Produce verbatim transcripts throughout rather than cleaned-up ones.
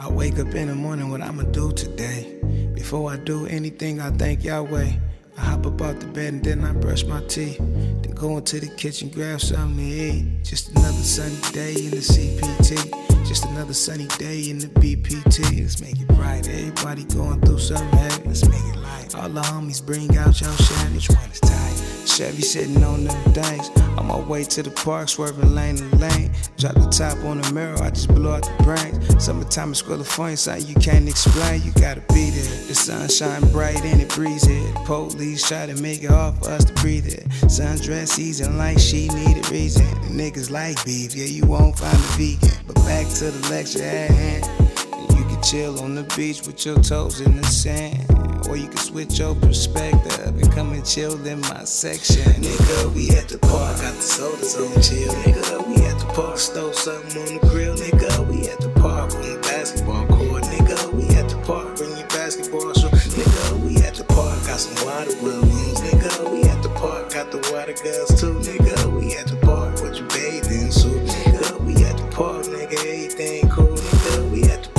I wake up in the morning, what I'ma do today? Before I do anything, I thank Yahweh. I hop up out the bed and then I brush my teeth. Then go into the kitchen, grab something to eat. Just another sunny day in the C P T. Just another sunny day in the B P T. Let's make it bright. Everybody going through something heavy. Let's make it light. All the homies, bring out your shine. Which one is tight? Chevy sitting on them things. On my way to the park, swerving lane to lane. Drop the top on the mirror, I just blow out the brains. Summertime is really fun, something you can't explain. You gotta be there. The sun shine bright and it breeze it. Police try to make it hard for us to breathe it. Sundress season like she needed reason. The niggas like beef, yeah, you won't find a vegan. But back to the lecture at hand. You can chill on the beach with your toes in the sand. Or you can switch your perspective and come and chill in my section. Nigga, we at the park, got the sodas on chill. Nigga, we at the park, stole something on the grill. Nigga, we at the park, on the basketball court. Nigga, we at the park, bring your basketball show. Nigga, we at the park, got some water balloons. Nigga, we at the park, got the water guns too. Nigga, we at the park, with your bathing suit. Nigga, we at the park, nigga, everything cool. Nigga, we at the park.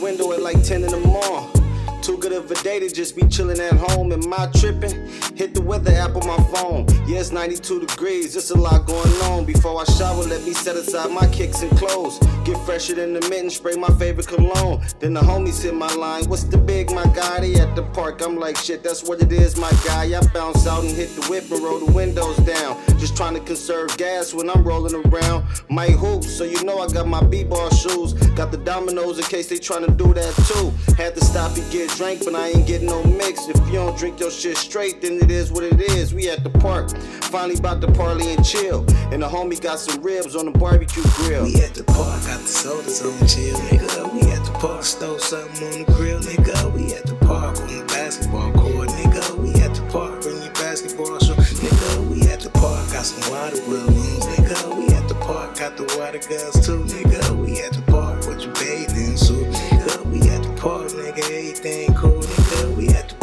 Window at like ten in the morning. Too good of a day to just be chilling at home. Am I tripping? Hit the weather app on my phone. Yeah, it's ninety-two degrees. There's a lot going on. Before I shower, let me set aside my kicks and clothes. Get fresher than the mint and spray my favorite cologne. Then the homies hit my line. What's the big, my guy? They at the park. I'm like, shit, that's what it is, my guy. I bounce out and hit the whip and roll the windows down. Just trying to conserve gas when I'm rolling around. Might hoop, so you know I got my b-ball shoes. Got the dominoes in case they trying to do that too. Had to stop and get drink, but I ain't getting no mix. If you don't drink your shit straight, then it is what it is. We at the park, finally about to parley and chill. And the homie got some ribs on the barbecue grill. We at the park, got the sodas on chill, nigga. We at the park, stole something on the grill, nigga. We at the park, on the basketball court, nigga. We at the park, bring your basketball show, nigga. We at the park, got some water balloons, nigga. We at the park, got the water guns too, nigga. We at the park, with your bathing suit, nigga. We at the park, nigga, everything cool, nigga. We at the park.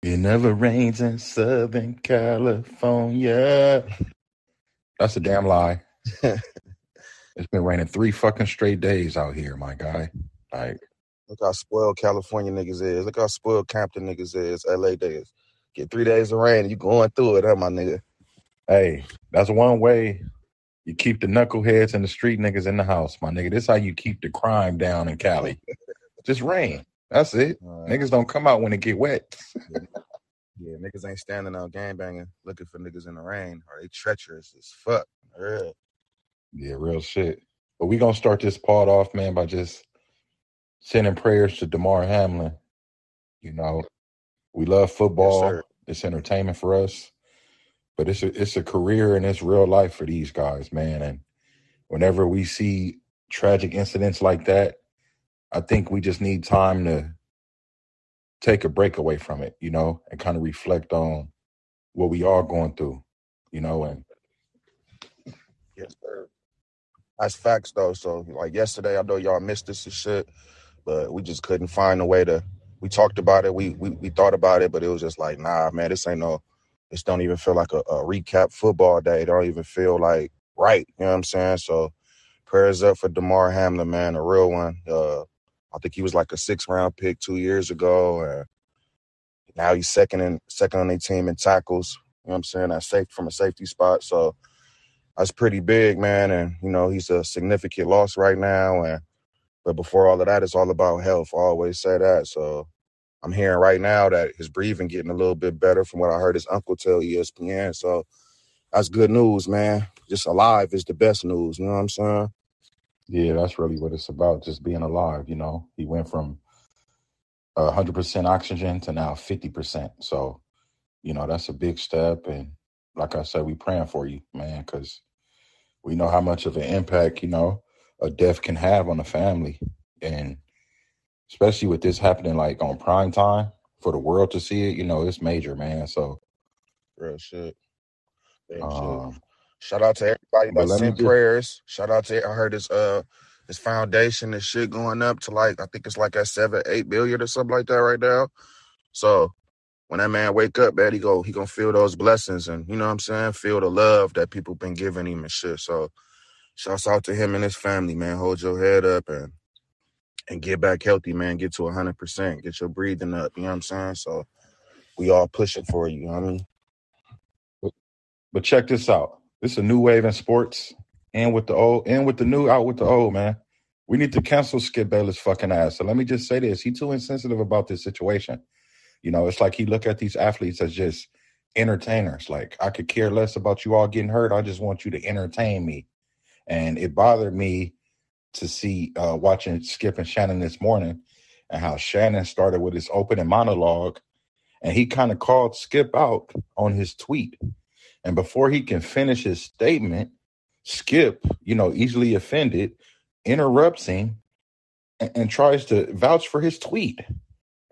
It never rains in Southern California. That's a damn lie. It's been raining three fucking straight days out here, my guy. Like, look how spoiled California niggas is. Look how spoiled Compton niggas is. L A days. Get three days of rain and you going through it, huh, my nigga? Hey, that's one way you keep the knuckleheads and the street niggas in the house, my nigga. This is how you keep the crime down in Cali. Just rain. That's it. Right. Niggas don't come out when it get wet. yeah. yeah, niggas ain't standing out gangbanging looking for niggas in the rain. Or they treacherous as fuck. Real. Yeah, real shit. But we gonna start this part off, man, by just sending prayers to DeMar Hamlin. You know, we love football. Yes, it's entertainment for us. But it's a, it's a career and it's real life for these guys, man. And whenever we see tragic incidents like that, I think we just need time to take a break away from it, you know, and kind of reflect on what we are going through, you know. And yes, sir. That's facts, though. So, like, yesterday, I know y'all missed this and shit, but we just couldn't find a way to. We talked about it. We we we thought about it, but it was just like, nah, man, this ain't no. This don't even feel like a, a recap football day. It don't even feel like right. You know what I'm saying? So, prayers up for DeMar Hamlin, man, a real one. Uh, I think he was like a six-round pick two years ago. And now he's second in, second on their team in tackles. You know what I'm saying? That's safe from a safety spot. So that's pretty big, man. And, you know, he's a significant loss right now. And But before all of that, it's all about health. I always say that. So I'm hearing right now that his breathing getting a little bit better from what I heard his uncle tell E S P N. So that's good news, man. Just alive is the best news. You know what I'm saying? Yeah, that's really what it's about, just being alive, you know. He went from one hundred percent oxygen to now fifty percent. So, you know, that's a big step. And like I said, we praying for you, man, because we know how much of an impact, you know, a death can have on a family. And especially with this happening, like, on prime time, for the world to see it, you know, it's major, man. So. Real shit. Real um, shit. Shout out to everybody that sent prayers. Shout out to I heard this uh this foundation, this shit going up to like I think it's like at seven, eight billion or something like that right now. So when that man wake up, man, he go he gonna feel those blessings and you know what I'm saying, feel the love that people been giving him and shit. So shouts out to him and his family, man. Hold your head up and and get back healthy, man. Get to a hundred percent. Get your breathing up, you know what I'm saying? So we all pushing for you, you know what I mean? But check this out. This is a new wave in sports, in with the old, in with the new, out with the old, man. We need to cancel Skip Bayless' fucking ass. So let me just say this. He's too insensitive about this situation. You know, it's like he look at these athletes as just entertainers. Like, I could care less about you all getting hurt. I just want you to entertain me. And it bothered me to see uh, watching Skip and Shannon this morning and how Shannon started with his opening monologue. And he kind of called Skip out on his tweet. And before he can finish his statement, Skip, you know, easily offended, interrupts him and, and tries to vouch for his tweet.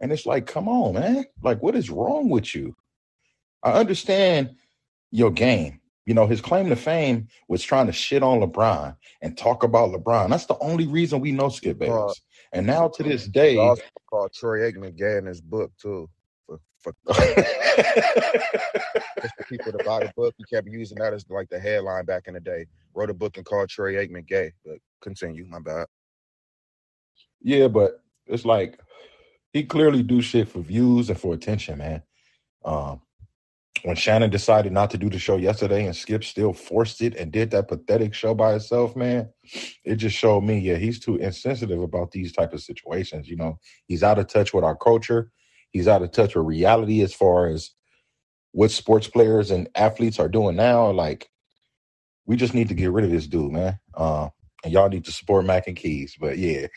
And it's like, come on, man. Like, what is wrong with you? I understand your game. You know, his claim to fame was trying to shit on LeBron and talk about LeBron. That's the only reason we know Skip Bayless. Uh, and now to this day. Also called Troy Aikman gay in his book, too. For people to buy the book, he kept using that as like the headline back in the day. Wrote a book and called Troy Aikman gay. But continue, my bad. Yeah, but it's like he clearly do shit for views and for attention, man. Um, when Shannon decided not to do the show yesterday, and Skip still forced it and did that pathetic show by itself, man. It just showed me, yeah, he's too insensitive about these type of situations. You know, he's out of touch with our culture. He's out of touch with reality as far as what sports players and athletes are doing now. Like, we just need to get rid of this dude, man. Uh, and y'all need to support Mac and Keys. But, yeah.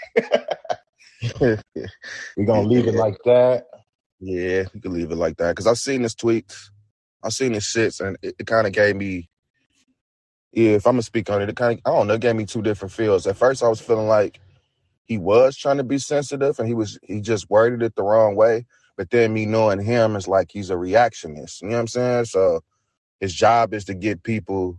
We're going to leave it like that. Yeah, we can leave it like that. Because I've seen this tweet. I've seen this shits, and it, it kind of gave me, yeah, if I'm going to speak on it, it kind of, I don't know, it gave me two different feels. At first, I was feeling like he was trying to be sensitive, and he was he just worded it the wrong way. But then me knowing him is like he's a reactionist. You know what I'm saying? So his job is to get people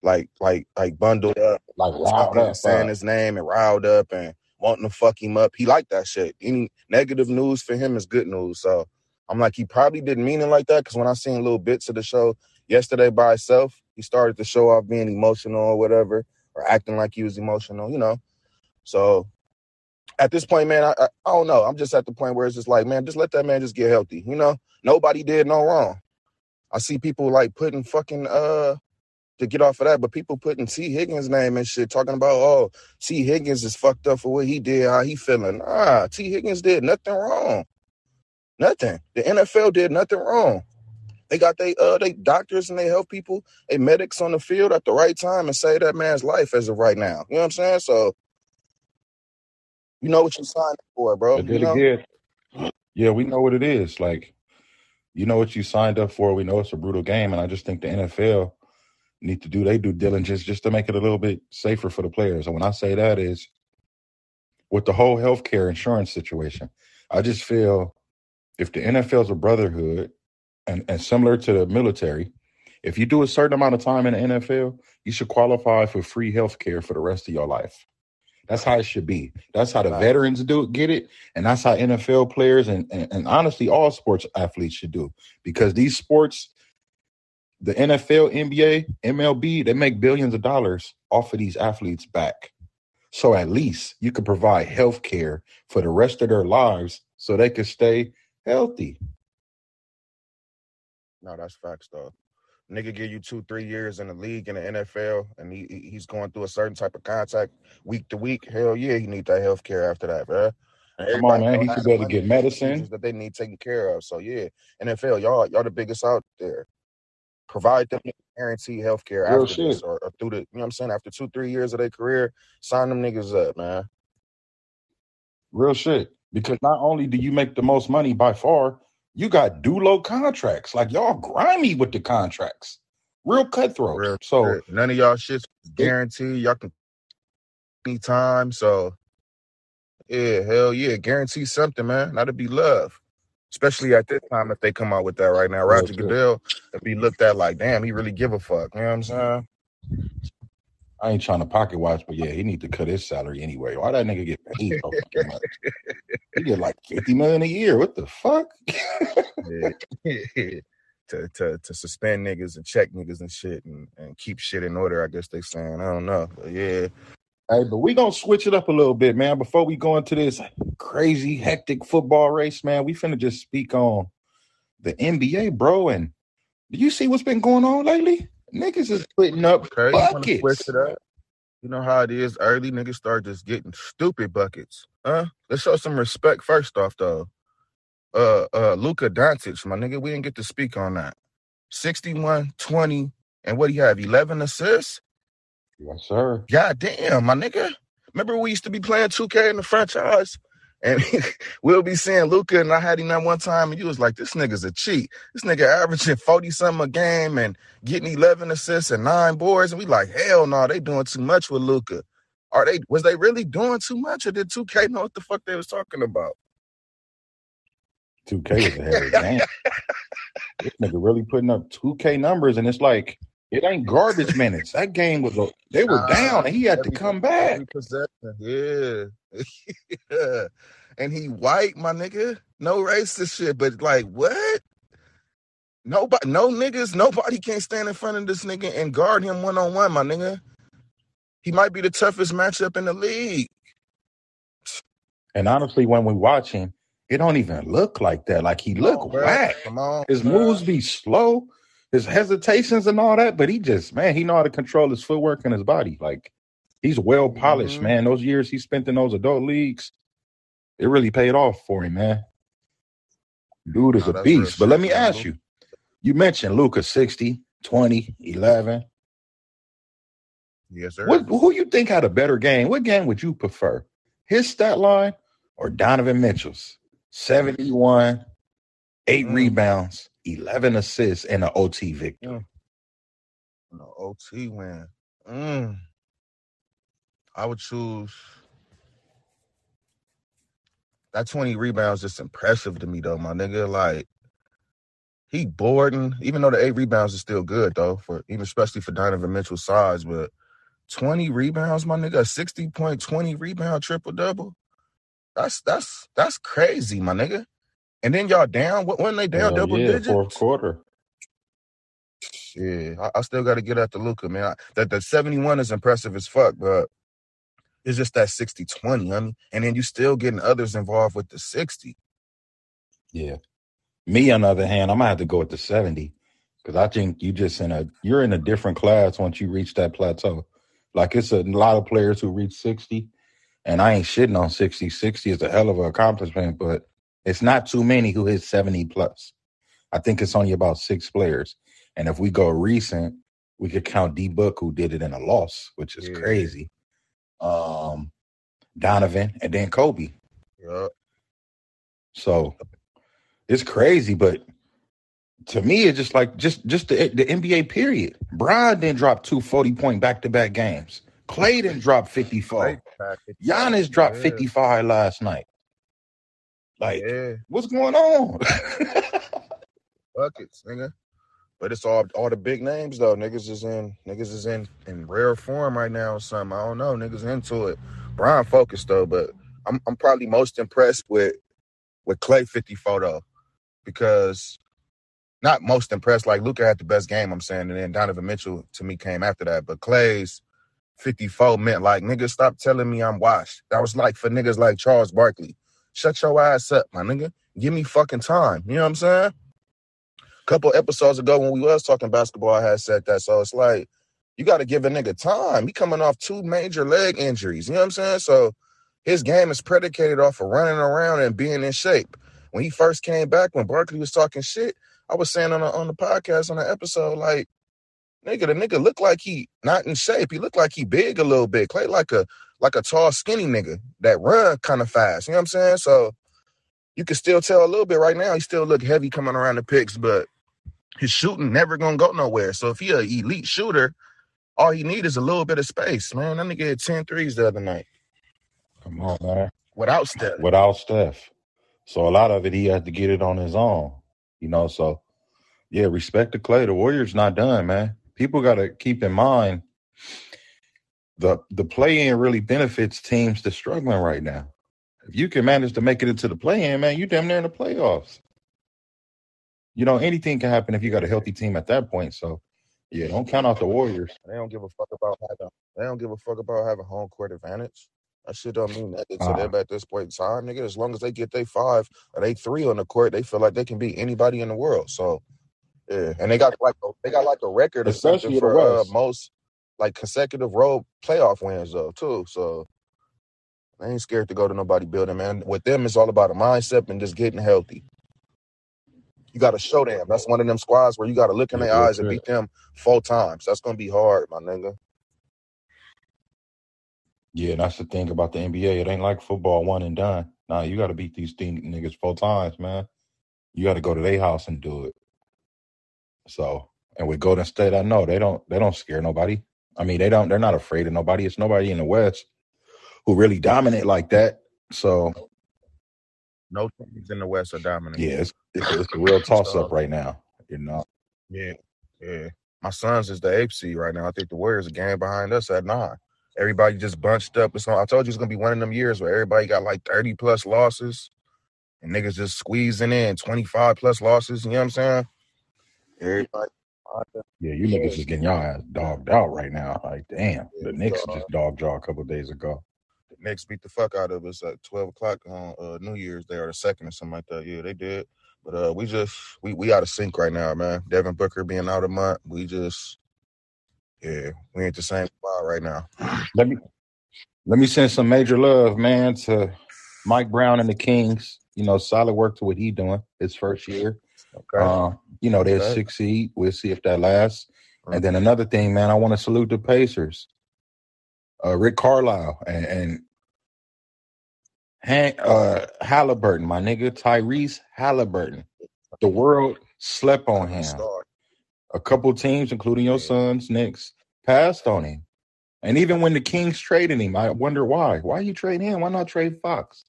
like like like bundled up, like riled up, saying his name and riled up and wanting to fuck him up. He liked that shit. Any negative news for him is good news. So I'm like, he probably didn't mean it like that, because when I seen little bits of the show yesterday by itself, he started to show off being emotional or whatever, or acting like he was emotional, you know. So at this point, man, I, I, I don't know. I'm just at the point where it's just like, man, just let that man just get healthy. You know, nobody did no wrong. I see people like putting fucking, uh, to get off of that, but people putting T. Higgins' name and shit, talking about, oh, T. Higgins is fucked up for what he did, how he feeling. Nah, T. Higgins did nothing wrong. Nothing. The N F L did nothing wrong. They got they, uh, they doctors and they health people, they medics on the field at the right time and save that man's life as of right now. You know what I'm saying? So, you know what you signed up for, bro. You know? Again, yeah, we know what it is. Like, you know what you signed up for. We know it's a brutal game, and I just think the N F L need to do their due diligence just to make it a little bit safer for the players. And when I say that is with the whole healthcare insurance situation, I just feel if the N F L is a brotherhood and, and similar to the military, if you do a certain amount of time in the N F L, you should qualify for free healthcare for the rest of your life. That's how it should be. That's how the veterans do get it, and that's how N F L players and, and, and honestly all sports athletes should do, because these sports, the N F L, N B A, M L B, they make billions of dollars off of these athletes' back. So at least you could provide health care for the rest of their lives so they could stay healthy. No, that's facts, though. Nigga give you two, three years in the league, in the N F L, and he he's going through a certain type of contact week to week. Hell yeah, he need that health care after that, bro. Come on, man. He should be able to get medicine that they need taken care of. So yeah, N F L, y'all, y'all the biggest out there. Provide them guaranteed health care after shit. this or, or through the, you know what I'm saying, after two, three years of their career, sign them niggas up, man. Real shit. Because not only do you make the most money by far, you got due-low contracts. Like, y'all grimy with the contracts. Real cutthroat. Real so shit. None of y'all shit's guaranteed. Y'all can anytime. So, yeah, hell yeah. Guarantee something, man. That'd be love. Especially at this time, if they come out with that right now, Roger Goodell, if he looked at like, damn, he really give a fuck. You know what I'm saying? I ain't trying to pocket watch, but yeah, he need to cut his salary anyway. Why that nigga get paid so fucking much? He get like fifty million a year. What the fuck? Yeah. To to to suspend niggas and check niggas and shit and, and keep shit in order. I guess they saying. I don't know. But yeah. Hey, but we gonna switch it up a little bit, man. Before we go into this crazy, hectic football race, man, we finna just speak on the N B A, bro. And do you see what's been going on lately? Niggas is putting up okay, buckets. You, switch it up. You know how it is early. Niggas start just getting stupid buckets. Huh? Let's show some respect first off, though. Uh, uh, Luka Doncic, my nigga, we didn't get to speak on that. sixty-one, twenty, and what do you have, eleven assists? Yes, sir. God damn, my nigga. Remember we used to be playing two K in the franchise? And we'll be seeing Luka, and I had him that one time, and you was like, this nigga's a cheat. This nigga averaging forty-something a game and getting eleven assists and nine boards. And we like, hell no, they doing too much with Luka. Are they? Was they really doing too much, or did two K know what the fuck they was talking about? two K is a hell of a game. This nigga really putting up two K numbers, and it's like, it ain't garbage minutes. That game was low. They were down, and he had to come back. Yeah. Yeah. And he white, my nigga. No racist shit, but like, what? Nobody, no niggas, nobody can't stand in front of this nigga and guard him one-on-one, my nigga. He might be the toughest matchup in the league. And honestly, when we watch him, it don't even look like that. Like, he look whack. Come on, his moves be slow. His hesitations and all that, but he just, man, he know how to control his footwork and his body. Like, he's well polished, mm-hmm. man. Those years he spent in those adult leagues, it really paid off for him, man. Dude is no, a beast. But let me ask you, you mentioned Luka sixty, twenty, eleven. Yes, sir. What, who you think had a better game? What game would you prefer? His stat line or Donovan Mitchell's? seventy-one, eight mm-hmm. rebounds. eleven assists and an O T victory. An O T win. Mm. I would choose. That twenty rebounds is impressive to me, though, my nigga. Like, he boarding. Even though the eight rebounds is still good, though, for even especially for Donovan Mitchell's size. But twenty rebounds, my nigga, a sixty point twenty rebound triple-double. That's, that's, that's crazy, my nigga. And then y'all down. When they down, oh, double yeah, digits? Fourth quarter. Yeah, I, I still got to get after Luka, man. I, that the seventy-one is impressive as fuck, but it's just that sixty twenty. I mean, and then you still getting others involved with the sixty. Yeah. Me, on the other hand, I'm gonna have to go with the seventy because I think you just in a you're in a different class once you reach that plateau. Like, it's a lot of players who reach sixty, and I ain't shitting on sixty. sixty is a hell of an accomplishment, but it's not too many who hit seventy plus. I think it's only about six players. And if we go recent, we could count D Book, who did it in a loss, which is yeah. crazy. Um, Donovan and then Kobe. Yeah. So it's crazy, but to me, it's just like just just the, the N B A period. Brian didn't drop two forty-point back-to-back games. Klay didn't drop fifty-four. Giannis dropped yeah. fifty-five last night. Like, yeah. what's going on? Buckets, nigga. But it's all all the big names, though. Niggas is in niggas is in, in rare form right now or something. I don't know. Niggas into it. Brian focused, though, but I'm I'm probably most impressed with with Klay fifty-four, though, because not most impressed. Like, Luka had the best game, I'm saying, and then Donovan Mitchell, to me, came after that. But Klay's fifty-four meant like, nigga, stop telling me I'm washed. That was like for niggas like Charles Barkley. Shut your ass up, my nigga. Give me fucking time. You know what I'm saying? A couple episodes ago when we was talking basketball, I had said that. So it's like, you got to give a nigga time. He coming off two major leg injuries. You know what I'm saying? So his game is predicated off of running around and being in shape. When he first came back, when Barkley was talking shit, I was saying on the, on the podcast, on the episode, like, nigga, the nigga look like he not in shape. He look like he big a little bit. Klay like a like a tall, skinny nigga that run kind of fast. You know what I'm saying? So you can still tell a little bit right now. He still look heavy coming around the picks, but his shooting never going to go nowhere. So if he an elite shooter, all he need is a little bit of space, man. That nigga had ten threes the other night. Come on, man. Without Steph. Without Steph. So a lot of it, he had to get it on his own. You know, so, yeah, respect to Klay. The Warriors not done, man. People got to keep in mind the the play-in really benefits teams that's struggling right now. If you can manage to make it into the play-in, man, you damn near in the playoffs. You know, anything can happen if you got a healthy team at that point. So, yeah, don't count out the Warriors. They don't give a fuck about having they don't give a fuck about having home court advantage. That shit don't mean nothing to uh, them at this point in time, nigga. As long as they get they five or they three on the court, they feel like they can beat anybody in the world. So, yeah, and they got like a, they got like a record or something for uh, most like consecutive road playoff wins though too. So they ain't scared to go to nobody building, man. With them, it's all about a mindset and just getting healthy. You got to show them. That's one of them squads where you got to look in their eyes and beat them four times. That's gonna be hard, my nigga. Yeah, that's the thing about the N B A. It ain't like football, one and done. Nah, you got to beat these thing niggas four times, man. You got to go to their house and do it. So, and with Golden State, I know they don't they don't scare nobody. I mean, they don't they're not afraid of nobody. It's nobody in the West who really dominate like that. So, no teams in the West are dominating. Yeah, it's, it's, it's a real toss so, up right now. You know. Yeah, yeah. My sons is the A F C right now. I think the Warriors are game behind us at nine. Everybody just bunched up. It's, I told you it's going to be one of them years where everybody got like thirty-plus losses and niggas just squeezing in twenty-five-plus losses. You know what I'm saying? Everybody. Yeah, you niggas is getting y'all ass dogged out right now. Like, damn, the Knicks just dogged y'all a couple of days ago. The Knicks beat the fuck out of us at twelve o'clock on uh, New Year's Day or the second or something like that. Yeah, they did. But uh, we just we, – we out of sync right now, man. Devin Booker being out a month, we just – yeah, we ain't the same spot right now. Let me let me send some major love, man, to Mike Brown and the Kings. You know, solid work to what he doing his first year. Okay. Uh, you know, they're okay. six seed. We'll see if that lasts. Right. And then another thing, man, I want to salute the Pacers. Uh, Rick Carlisle and, and Han- uh, Haliburton, my nigga, Tyrese Haliburton. The world slept on him. A couple teams, including your son's Knicks, passed on him. And even when the Kings traded him, I wonder why. Why you trade him? Why not trade Fox?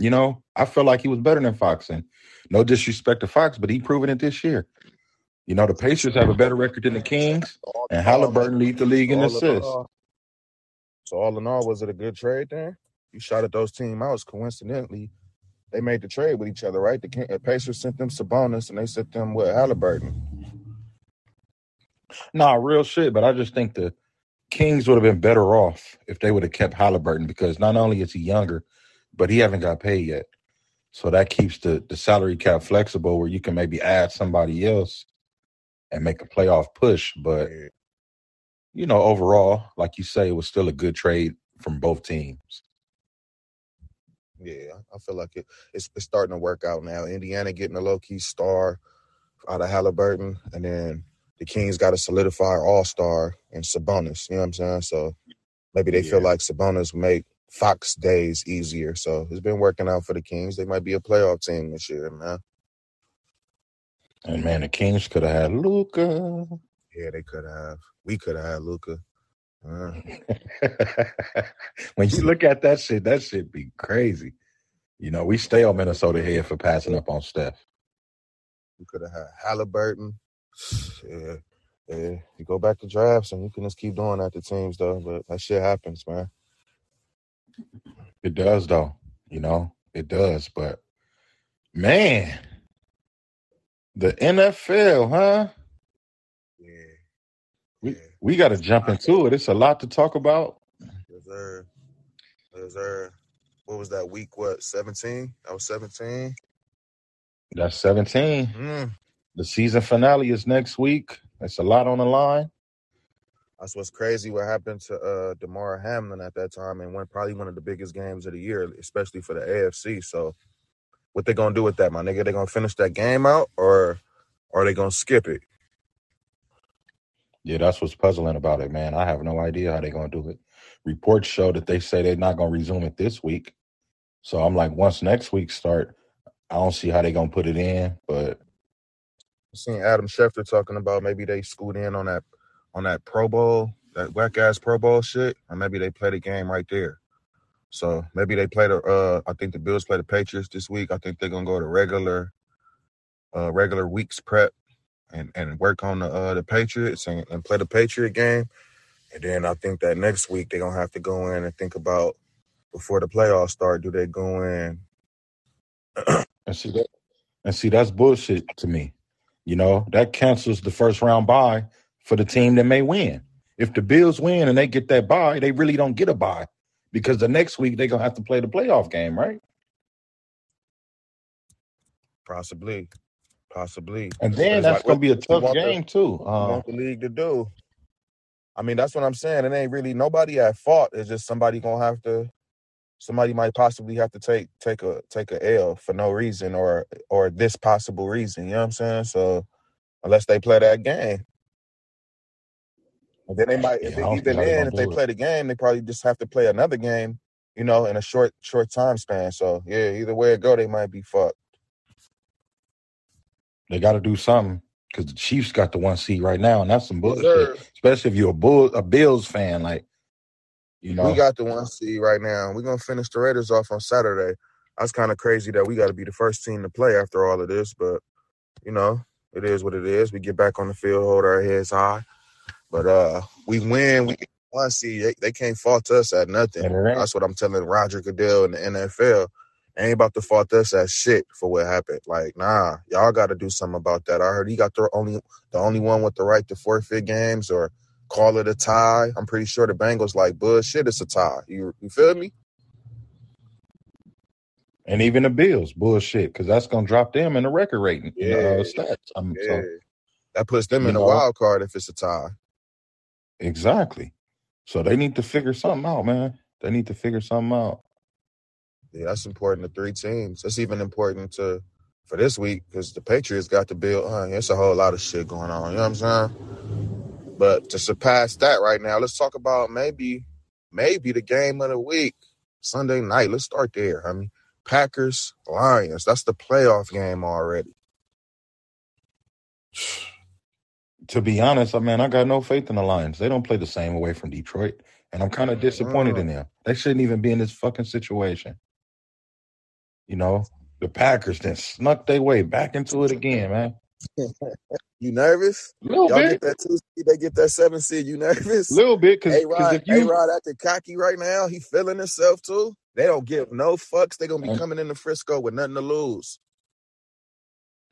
You know, I felt like he was better than Fox. And no disrespect to Fox, but he proven it this year. You know, the Pacers have a better record than the Kings, and Haliburton lead the league in assists. So all in all, was it a good trade there? You shot at those team outs coincidentally. They made the trade with each other, right? The Pacers sent them Sabonis, and they sent them with Haliburton. Nah, real shit, but I just think the Kings would have been better off if they would have kept Haliburton because not only is he younger, but he haven't got paid yet. So that keeps the, the salary cap flexible where you can maybe add somebody else and make a playoff push. But, you know, overall, like you say, it was still a good trade from both teams. Yeah, I feel like it, it's, it's starting to work out now. Indiana getting a low-key star out of Haliburton, and then the Kings got to solidify all-star and Sabonis, you know what I'm saying? So maybe they yeah. feel like Sabonis make Fox days easier. So it's been working out for the Kings. They might be a playoff team this year, man. And, man, the Kings could have had Luka. Yeah, they could have. We could have had Luka. When you look at that shit, that shit be crazy. You know, we stay on Minnesota here for passing up on Steph. You could have had Haliburton. Yeah, yeah. You go back to drafts and you can just keep doing that to teams, though. But that shit happens, man. It does, though. You know, it does. But, man, the N F L, huh? We yeah. we got to jump into it. It's a lot to talk about. Yes, sir. Yes, sir. What was that week? What, seventeen? That was seventeen. That's seventeen. Mm. The season finale is next week. That's a lot on the line. That's what's crazy. What happened to uh, DeMar Hamlin at that time, and went probably one of the biggest games of the year, especially for the A F C. So, what they gonna do with that, my nigga? They gonna finish that game out, or, or are they gonna skip it? Yeah, that's what's puzzling about it, man. I have no idea how they gonna do it. Reports show that they say they're not gonna resume it this week. So I'm like, once next week start, I don't see how they gonna put it in. But I seen Adam Schefter talking about maybe they scoot in on that. on that Pro Bowl, that whack-ass Pro Bowl shit, or maybe they play the game right there. So maybe they play the uh, – I think the Bills play the Patriots this week. I think they're going to go to regular uh, regular week's prep and, and work on the uh, the Patriots and, and play the Patriot game. And then I think that next week they're going to have to go in and think about, before the playoffs start, do they go in – and see that, and see, that's bullshit to me. You know, that cancels the first round bye – for the team that may win. If the Bills win and they get that bye, they really don't get a bye, because the next week they're going to have to play the playoff game, right? Possibly. Possibly. And then that's like, going to be a tough game, the, too. Uh, want the league to do. I mean, that's what I'm saying. It ain't really nobody at fault. It's just somebody going to have to – somebody might possibly have to take take a take a L for no reason, or or this possible reason. You know what I'm saying? So unless they play that game. And then they might, if yeah, they even in, if they play the game, they probably just have to play another game, you know, in a short, short time span. So, yeah, either way it go, they might be fucked. They got to do something, because the Chiefs got the one seed right now, and that's some bullshit. Yes, especially if you're a Bull, a Bills fan, like, you know. We got the one seed right now, and we're going to finish the Raiders off on Saturday. That's kind of crazy that we got to be the first team to play after all of this, but, you know, it is what it is. We get back on the field, hold our heads high. But uh, we win, we won. See, they, they can't fault us at nothing. That's what I'm telling Roger Goodell and the N F L. They ain't about to fault us at shit for what happened. Like, nah, y'all got to do something about that. I heard he got the only the only one with the right to forfeit games or call it a tie. I'm pretty sure the Bengals like, bullshit, it's a tie. You, you feel me? And even the Bills, bullshit, because that's going to drop them in the record rating. Yeah. In the, uh, stats. I mean, yeah. So, that puts them in the wild card if it's a tie. Exactly. So they need to figure something out, man. They need to figure something out. Yeah, that's important to three teams. That's even important to for this week, because the Patriots got to build. Uh, it's a whole lot of shit going on. You know what I'm saying? But to surpass that right now, let's talk about maybe maybe the game of the week, Sunday night. Let's start there. I mean, Packers, Lions. That's the playoff game already. To be honest, I mean, I got no faith in the Lions. They don't play the same away from Detroit, and I'm kind of disappointed in them. They shouldn't even be in this fucking situation. You know, the Packers then snuck their way back into it again, man. You nervous? Little Y'all bit. Get that two seed, they get that seven seed. You nervous? Little bit, because A-Rod, you... A-Rod acting cocky right now. He feeling himself too. They don't give no fucks. They're gonna be coming into Frisco with nothing to lose.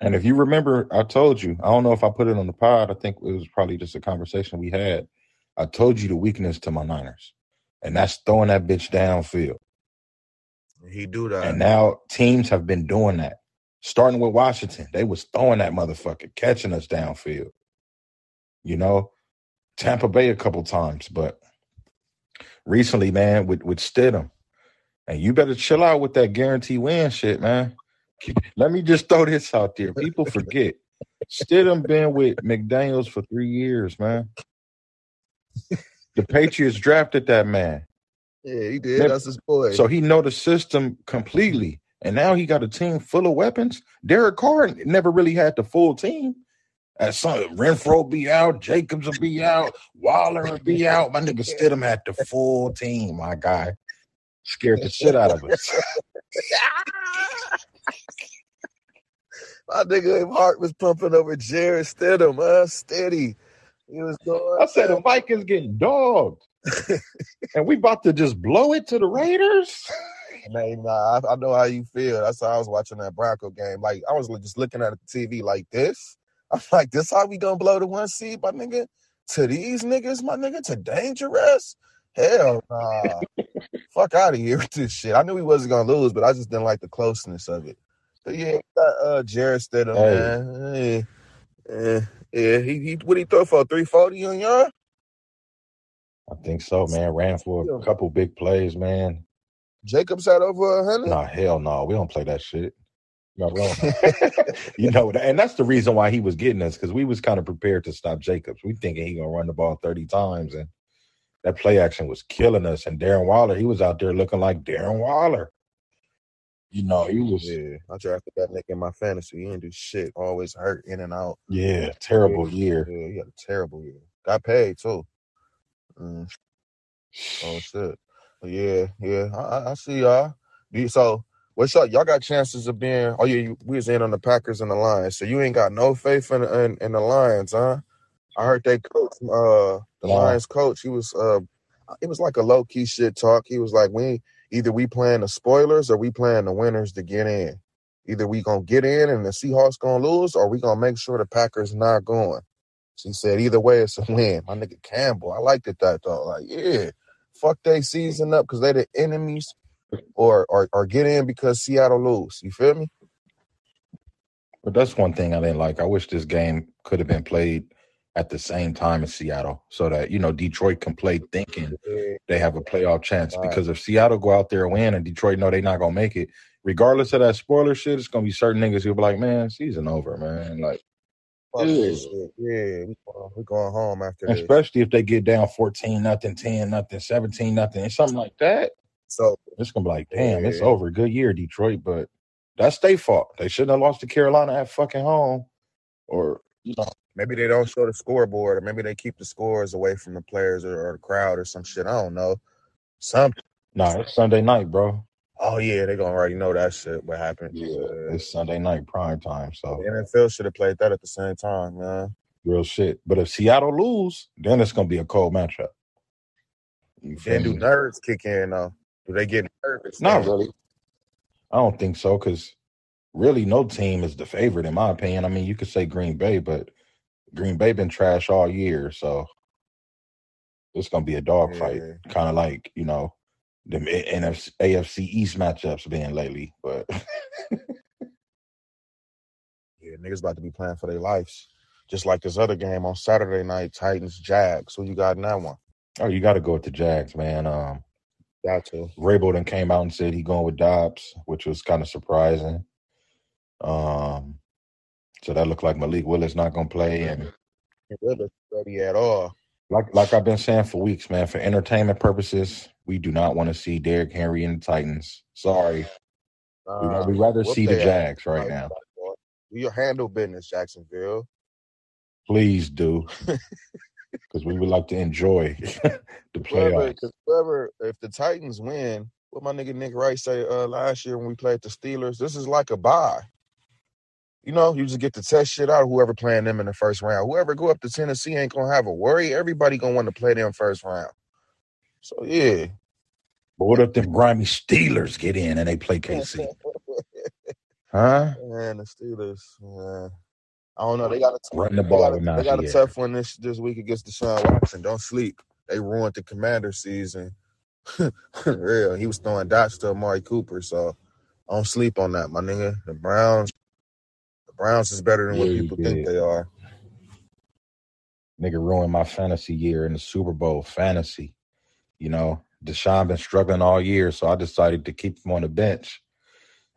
And if you remember, I told you, I don't know if I put it on the pod. I think it was probably just a conversation we had. I told you the weakness to my Niners, and that's throwing that bitch downfield. He do that. And now teams have been doing that, starting with Washington. They was throwing that motherfucker, catching us downfield. You know, Tampa Bay a couple times, but recently, man, with, with Stidham, and you better chill out with that guarantee win shit, man. Let me just throw this out there. People forget. Stidham been with McDaniels for three years, man. The Patriots drafted that man. Yeah, he did. That's his boy. So he know the system completely. And now he got a team full of weapons. Derek Carr never really had the full team. At some, Renfro be out. Jacobs will be out. Waller will be out. My nigga Stidham had the full team, my guy. Scared the shit out of us. My nigga, his heart was pumping over Jarrett Stidham, uh, steady. He was going. I said the Vikings getting dogged, and we about to just blow it to the Raiders. Hey, nah, I, I know how you feel. That's how I was watching that Bronco game. Like I was just looking at the T V like this. I'm like, this how we gonna blow the one seed, my nigga? to these niggas, my nigga, to Dangerous? Hell nah. Fuck out of here with this shit. I knew he wasn't going to lose, but I just didn't like the closeness of it. But yeah, uh, Jarrett Stidham, hey. man. Yeah, yeah. He, he, what he throw for, three forty on y'all? I think so, man. Ran for a couple big plays, man. Jacobs had over one hundred? Nah, hell no. We don't play that shit. No, you know, and that's the reason why he was getting us, because we was kind of prepared to stop Jacobs. We thinking he going to run the ball thirty times, and that play action was killing us. And Darren Waller, he was out there looking like Darren Waller. You know, he was. Yeah, I drafted that nigga in my fantasy. He didn't do shit. Always hurt, in and out. Yeah, terrible yeah, year. Yeah, he had a terrible year. Got paid, too. Mm. Oh, shit. But yeah, yeah, I, I see y'all. So, what's up? Y'all got chances of being – oh, yeah, you, we was in on the Packers and the Lions. So you ain't got no faith in, in, in the Lions, huh? I heard they coach, uh, the yeah. Lions coach, he was uh, – it was like a low-key shit talk. He was like, we either we playing the spoilers or we playing the winners to get in. Either we going to get in and the Seahawks going to lose, or we going to make sure the Packers not going. She said, either way, it's a win. My nigga Campbell, I liked it that though. Like, yeah, fuck they season up because they the enemies, or, or or get in because Seattle lose. You feel me? But that's one thing I didn't like. I wish this game could have been played at the same time as Seattle, so that, you know, Detroit can play thinking they have a playoff chance. Right. Because if Seattle go out there and win and Detroit know they're not going to make it, regardless of that spoiler shit, it's going to be certain niggas who'll be like, man, season over, man. Like, yeah, yeah, we're going home after this. Especially if they get down fourteen nothing, ten nothing, seventeen nothing, something like that. So it's going to be like, damn, yeah, it's over. Good year, Detroit, but that's their fault. They shouldn't have lost to Carolina at fucking home. Or, you know, maybe they don't show the scoreboard, or maybe they keep the scores away from the players or, or the crowd or some shit. I don't know. Something. Nah, it's Sunday night, bro. Oh, yeah, they're going to already know that shit, what happened. Yeah, uh, it's Sunday night prime time. So the N F L should have played that at the same time, man. Real shit. But if Seattle lose, then it's going to be a cold matchup. Then do nerves kick in, though? Do they get nervous? Not really. I don't think so, because really no team is the favorite, in my opinion. I mean, you could say Green Bay, but Green Bay been trash all year, so it's going to be a dogfight, yeah. Kind of like, you know, the A F C East matchups been lately, but yeah, niggas about to be playing for their lives. Just like this other game on Saturday night, Titans Jags. Who you got in that one? Oh, you got to go with the Jags, man. Um, got to. Rabel then came out and said he going with Dobbs, which was kind of surprising. Um, so that looked like Malik Willis not gonna play, and Willis ready at all. Like like I've been saying for weeks, man. For entertainment purposes, we do not want to see Derrick Henry and the Titans. Sorry, uh, we rather see the Jags right now. Do your handle business, Jacksonville. Please do, because we would like to enjoy the playoffs. Whoever, whoever, if the Titans win, what my nigga Nick Wright say uh, last year when we played the Steelers, this is like a bye. You know, you just get to test shit out of whoever playing them in the first round. Whoever go up to Tennessee ain't going to have a worry. Everybody going to want to play them first round. So, yeah. But what if them grimy Steelers get in and they play K C? Huh? Man, the Steelers, man. I don't know. They got a, t- Run the ball they got a, they got a tough one this, this week against Deshaun Watson. Don't sleep. They ruined the Commander season. Real. He was throwing dots to Amari Cooper, so don't sleep on that, my nigga. The Browns. Browns is better than what yeah, people think they are. Nigga ruined my fantasy year in the Super Bowl fantasy. You know, Deshaun been struggling all year, so I decided to keep him on the bench.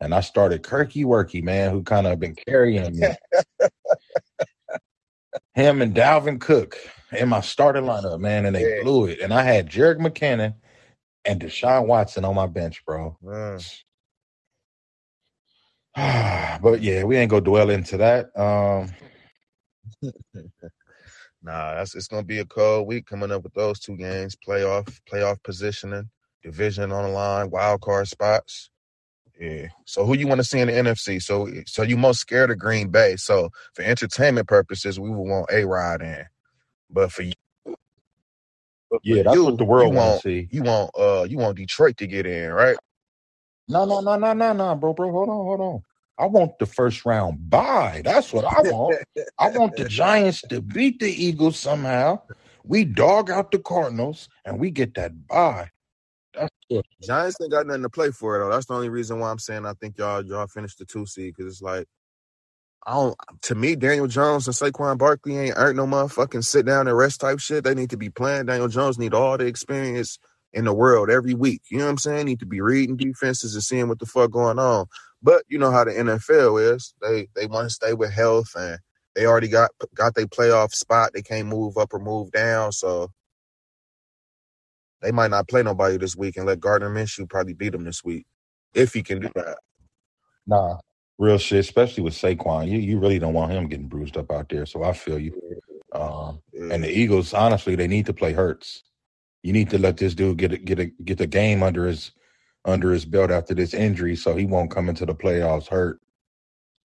And I started Kirky Worky, man, who kind of been carrying me. Him and Dalvin Cook in my starting lineup, man, and they yeah. blew it. And I had Jerick McKinnon and Deshaun Watson on my bench, bro. Mm. But, yeah, we ain't going to dwell into that. Um, nah, that's, it's going to be a cold week coming up with those two games, playoff playoff positioning, division on the line, wild card spots. Yeah. So who you want to see in the N F C? So so you most scared of Green Bay. So for entertainment purposes, we would want A-Rod in. But for you, but yeah, for that's you, what the world wants to see. You want, uh, you want Detroit to get in, right? No, no, no, no, no, no, bro, bro. Hold on, hold on. I want the first round bye. That's what I want. I want the Giants to beat the Eagles somehow. We dog out the Cardinals, and we get that bye. That's good. Giants ain't got nothing to play for, though. That's the only reason why I'm saying I think y'all y'all finished the two seed, because it's like, I don't. To me, Daniel Jones and Saquon Barkley ain't earned no motherfucking sit down and rest type shit. They need to be playing. Daniel Jones need all the experience in the world every week. You know what I'm saying? Need to be reading defenses and seeing what the fuck going on. But you know how the N F L is. They they want to stay with health, and they already got got their playoff spot. They can't move up or move down, so they might not play nobody this week and let Gardner Minshew probably beat them this week if he can do that. Nah. Real shit, especially with Saquon. You you really don't want him getting bruised up out there, so I feel you. Um, yeah. And the Eagles, honestly, they need to play Hurts. You need to let this dude get a, get a, get the game under his under his belt after this injury, so he won't come into the playoffs hurt.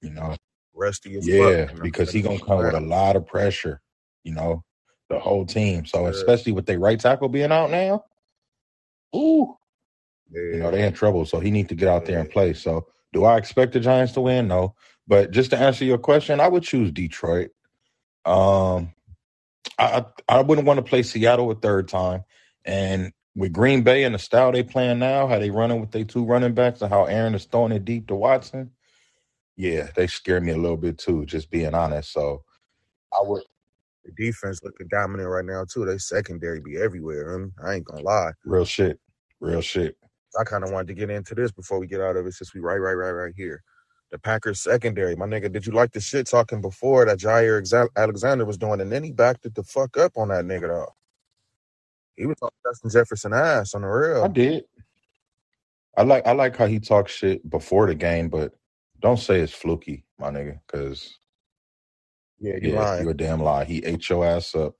You know, rusty as fuck. Yeah, blood, because he's gonna come with a lot of pressure. You know, the whole team. So yeah. Especially with their right tackle being out now, ooh, yeah. You know they're in trouble. So he needs to get out yeah. there and play. So. Do I expect the Giants to win? No. But just to answer your question, I would choose Detroit. Um, I I wouldn't want to play Seattle a third time. And with Green Bay and the style they playing now, how they running with their two running backs and how Aaron is throwing it deep to Watson, yeah, they scare me a little bit too, just being honest. So I would. The defense looking dominant right now too. They secondary be everywhere. I, mean, I ain't going to lie. Real shit. Real shit. I kind of wanted to get into this before we get out of it since we right, right, right, right here. The Packers secondary. My nigga, did you like the shit talking before that Jair Alexander was doing? And then he backed it the fuck up on that nigga, though. He was on Justin Jefferson ass on the real. I did. I like I like how he talks shit before the game, but don't say it's fluky, my nigga, because yeah, you're, yeah, lying. You're a damn lie. He ate your ass up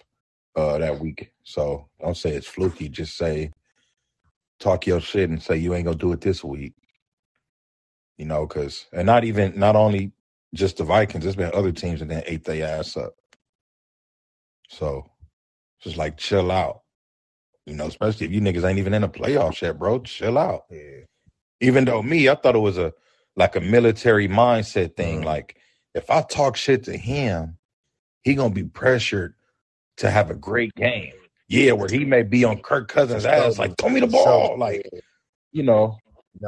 uh, that week. So don't say it's fluky. Just say... talk your shit and say you ain't gonna do it this week, you know, because and not even not only just the Vikings, there's been other teams that then ate their ass up. So just like chill out, you know, especially if you niggas ain't even in the playoffs yet, bro. Chill out. Yeah. Even though me, I thought it was a like a military mindset thing. Mm-hmm. Like if I talk shit to him, he gonna be pressured to have a great game. Yeah, where he may be on Kirk Cousins' ass, like, throw me the ball. Like, you know.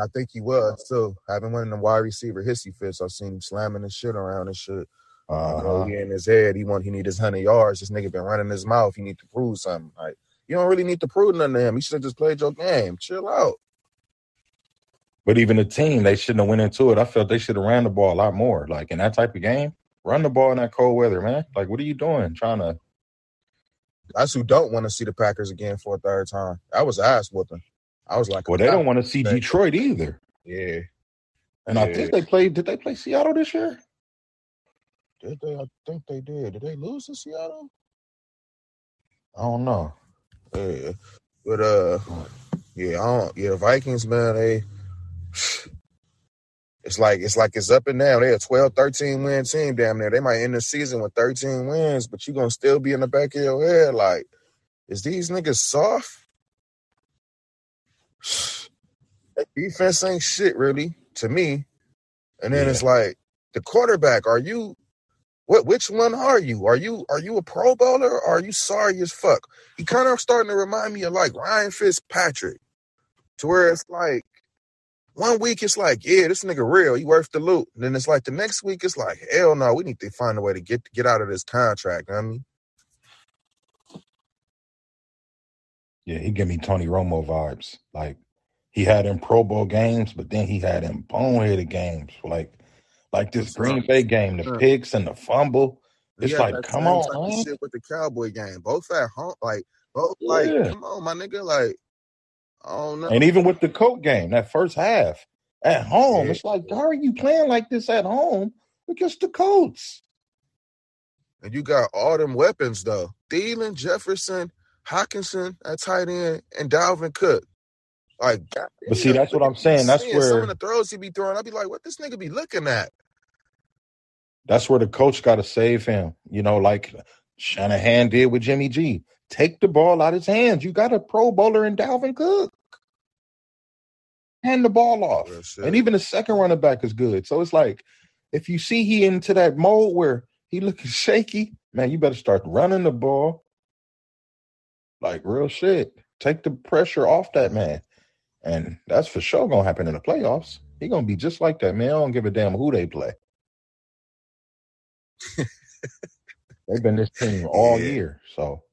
I think he was, too. I haven't went in the wide receiver hissy fits. I've seen him slamming his shit around and shit. Uh-huh. You know, he in his head. He want, he need his one hundred yards. This nigga been running his mouth. He need to prove something. Like, you don't really need to prove nothing to him. He should have just played your game. Chill out. But even the team, they shouldn't have went into it. I felt they should have ran the ball a lot more. Like, in that type of game, run the ball in that cold weather, man. Like, what are you doing trying to – That's who don't want to see the Packers again for a third time. I was ass whooping. I was like, well, they don't want to see Detroit either. Yeah. And yeah. I think they played, did they play Seattle this year? Did they? I think they did. Did they lose to Seattle? I don't know. Yeah. But, uh, yeah, I don't, yeah, the Vikings, man, they, it's like, it's like it's up and down. They're a twelve, thirteen win team down there. They might end the season with thirteen wins, but you're going to still be in the back of your head. Like, is these niggas soft? That defense ain't shit, really, to me. And then yeah. It's like, the quarterback, are you, what? Which one are you? Are you are you a pro bowler or are you sorry as fuck? He kind of starting to remind me of, like, Ryan Fitzpatrick, to where it's like, one week it's like, yeah, this nigga real, he worth the loot. And then it's like the next week it's like, hell no, we need to find a way to get get out of this contract. You know what I mean, yeah, he give me Tony Romo vibes. Like he had him Pro Bowl games, but then he had him boneheaded games. Like, like this Green Bay game, the picks and the fumble. It's yeah, like, come on, man. Shit with the Cowboy game, both at home, like both, yeah. Like come on, my nigga, like. Oh, no. And even with the Colt game, that first half at home, yeah. It's like, how are you playing like this at home against the Colts? And you got all them weapons, though. Thielen, Jefferson, Hockenson at tight end, and Dalvin Cook. Like, God, but see, that's what I'm saying. That's where some of the throws he be throwing, I'd be like, what this nigga be looking at? That's where the coach got to save him. You know, like Shanahan did with Jimmy G. Take the ball out of his hands. You got a Pro Bowler in Dalvin Cook. hand the ball off. And even the second running back is good. So it's like, if you see he into that mode where he looking shaky, man, you better start running the ball. Like, real shit. Take the pressure off that man. And that's for sure going to happen in the playoffs. He going to be just like that, man. I don't give a damn who they play. They've been this team all yeah. year. So,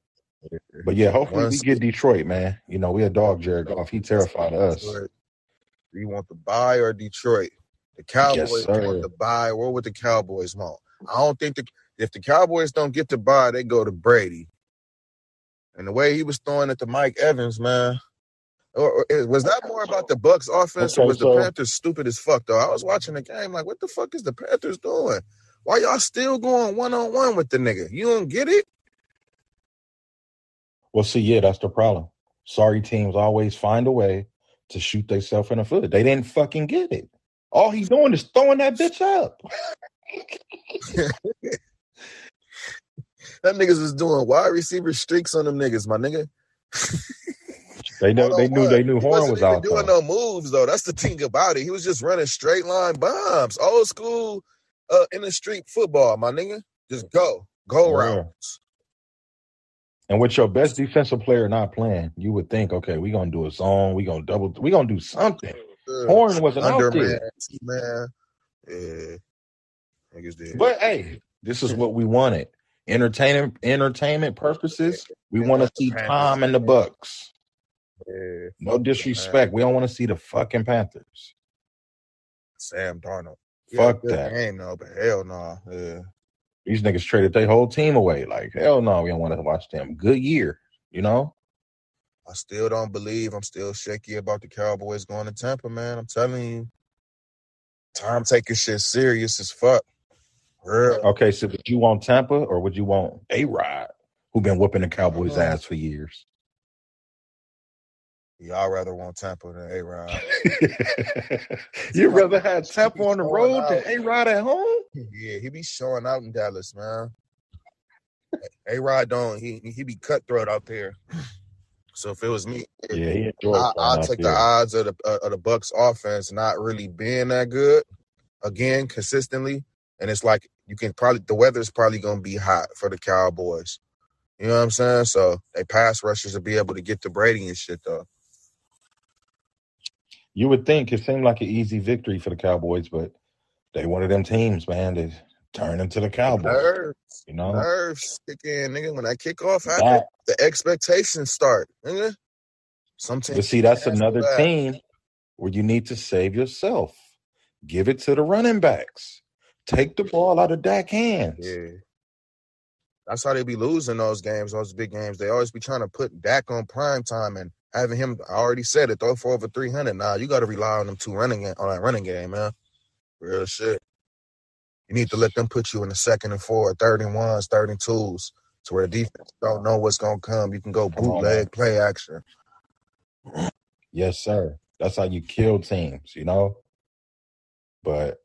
but yeah, hopefully Once, we get Detroit, man. You know, we a dog, Jared Goff. He terrified of us. Do you want the bye or Detroit? The Cowboys yes, want the bye. What would the Cowboys want? I don't think the if the Cowboys don't get the bye, they go to Brady. And the way he was throwing it to Mike Evans, man. Or, or, was that more about the Bucs offense okay, or was so, the Panthers stupid as fuck, though? I was watching the game like, what the fuck is the Panthers doing? Why y'all still going one-on-one with the nigga? You don't get it? Well, see, yeah, that's the problem. Sorry teams always find a way to shoot themselves in the foot. They didn't fucking get it. All he's doing is throwing that bitch up. That niggas was doing wide receiver streaks on them niggas, my nigga. They know they knew they knew Horn was out. He wasn't even doing no moves though. That's the thing about it. He was just running straight line bombs, old school uh, in the street football, my nigga. Just go, go yeah. rounds. And with your best defensive player not playing, you would think, okay, we're gonna do a zone, we're gonna double, we're gonna do something. Yeah. Horn wasn't out there, man. Yeah, niggas did. But hey, this is what we wanted. Entertainment, entertainment purposes. We want to see Tom and the Bucs. Yeah, no disrespect. Man. We don't want to see the fucking Panthers. Sam Darnold. Fuck yeah, that. Game, no, but hell no. Nah. Yeah. These niggas traded their whole team away. Like, hell no, nah, we don't want to watch them. Good year, you know? I still don't believe. I'm still shaky about the Cowboys going to Tampa, man. I'm telling you. Tom taking shit serious as fuck. Real. Okay, so would you want Tampa or would you want A-Rod, who been whooping the Cowboys' uh-huh. ass for years? Y'all rather want Tampa than A-Rod. You'd rather have Tampa on the road than A-Rod at home? Yeah, he be showing out in Dallas, man. A-Rod don't. He he be cutthroat out there. So if it was me, yeah, he I, I'll take there. the odds of the, uh, of the Bucs offense not really being that good, again, consistently. And it's like you can probably – the weather's probably going to be hot for the Cowboys. You know what I'm saying? So they pass rushers will be able to get to Brady and shit, though. You would think it seemed like an easy victory for the Cowboys, but they one of them teams, man, that turned into the Cowboys. Nerves, you know, nerves kick in, nigga. When that kickoff happens, the expectations start, nigga. Sometimes, but see, that's another team where you need to save yourself. Give it to the running backs. Take the ball out of Dak's hands. Yeah, that's how they be losing those games, those big games. They always be trying to put Dak on prime time and. Having him, I already said it, throw for over three hundred. Now, nah, you got to rely on them two running on that running game, man. Real shit. You need to let them put you in the second and four, third and ones, third and twos, to where the defense don't know what's going to come. You can go bootleg, play action. Yes, sir. That's how you kill teams, you know? But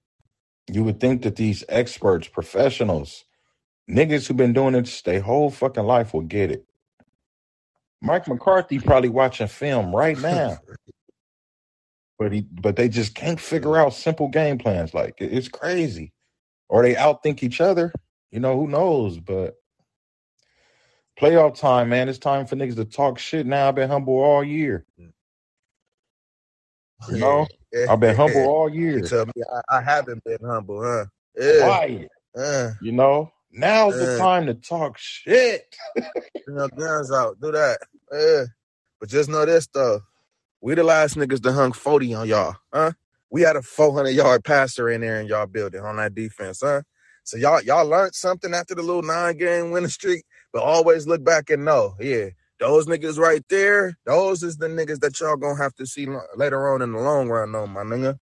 you would think that these experts, professionals, niggas who've been doing it their whole fucking life will get it. Mike McCarthy probably watching film right now, but he but they just can't figure out simple game plans. Like it's crazy, or they outthink each other. You know who knows? But playoff time, man, it's time for niggas to talk shit. Now I've been humble all year. You know, I've been humble all year. You tell me I, I haven't been humble, huh? Yeah. Quiet, uh. You know. Now's yeah. the time to talk shit. You know, guns out. Do that. Yeah. But just know this, though. We the last niggas that hung forty on y'all, huh? We had a four hundred yard passer in there in y'all building on that defense, huh? So y'all y'all learned something after the little nine-game winning streak, but always look back and know, yeah, those niggas right there, those is the niggas that y'all gonna have to see later on in the long run, though, my nigga.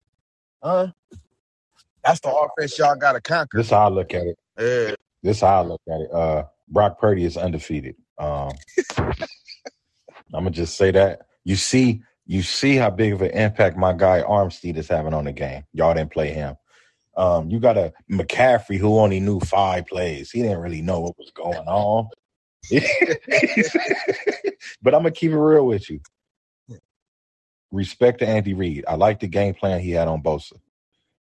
Huh? That's the offense y'all gotta conquer. This how I look at it. Yeah. This is how I look at it. Uh, Brock Purdy is undefeated. Um, I'm gonna just say that. You see, you see how big of an impact my guy Armstead is having on the game. Y'all didn't play him. Um, you got a McCaffrey who only knew five plays. He didn't really know what was going on. But I'm gonna keep it real with you. respect to Andy Reid. I like the game plan he had on Bosa.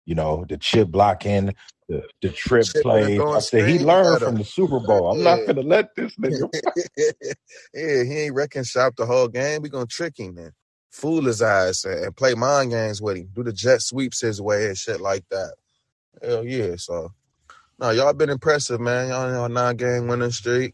You know, the chip blocking, the, the trip play. I said he learned from the Super Bowl. I'm yeah. not going to let this nigga play. Yeah, he ain't wrecking shop the whole game. We're going to trick him and fool his eyes and play mind games with him. Do the jet sweeps his way and shit like that. Hell yeah. So, no, y'all been impressive, man. Y'all know nine-game winning streak.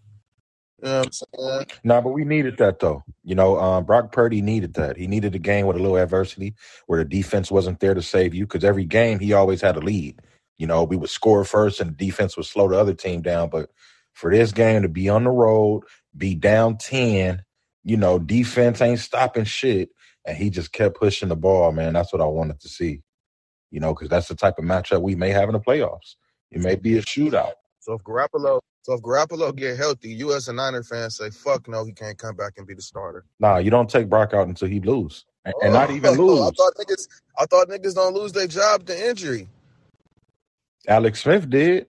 You know what I'm saying? No, nah, but we needed that, though. You know, um, Brock Purdy needed that. He needed a game with a little adversity where the defense wasn't there to save you, because every game he always had a lead. You know, we would score first and the defense would slow the other team down. But for this game to be on the road, be down ten, you know, defense ain't stopping shit. And he just kept pushing the ball, man. That's what I wanted to see. You know, because that's the type of matchup we may have in the playoffs. It may be a shootout. So if Garoppolo, so if Garoppolo get healthy, you as a Niner fan say, fuck no, he can't come back and be the starter. Nah, you don't take Brock out until he lose. And, oh, and not even like, lose. I thought, niggas, I thought niggas don't lose their job to injury. Alex Smith did.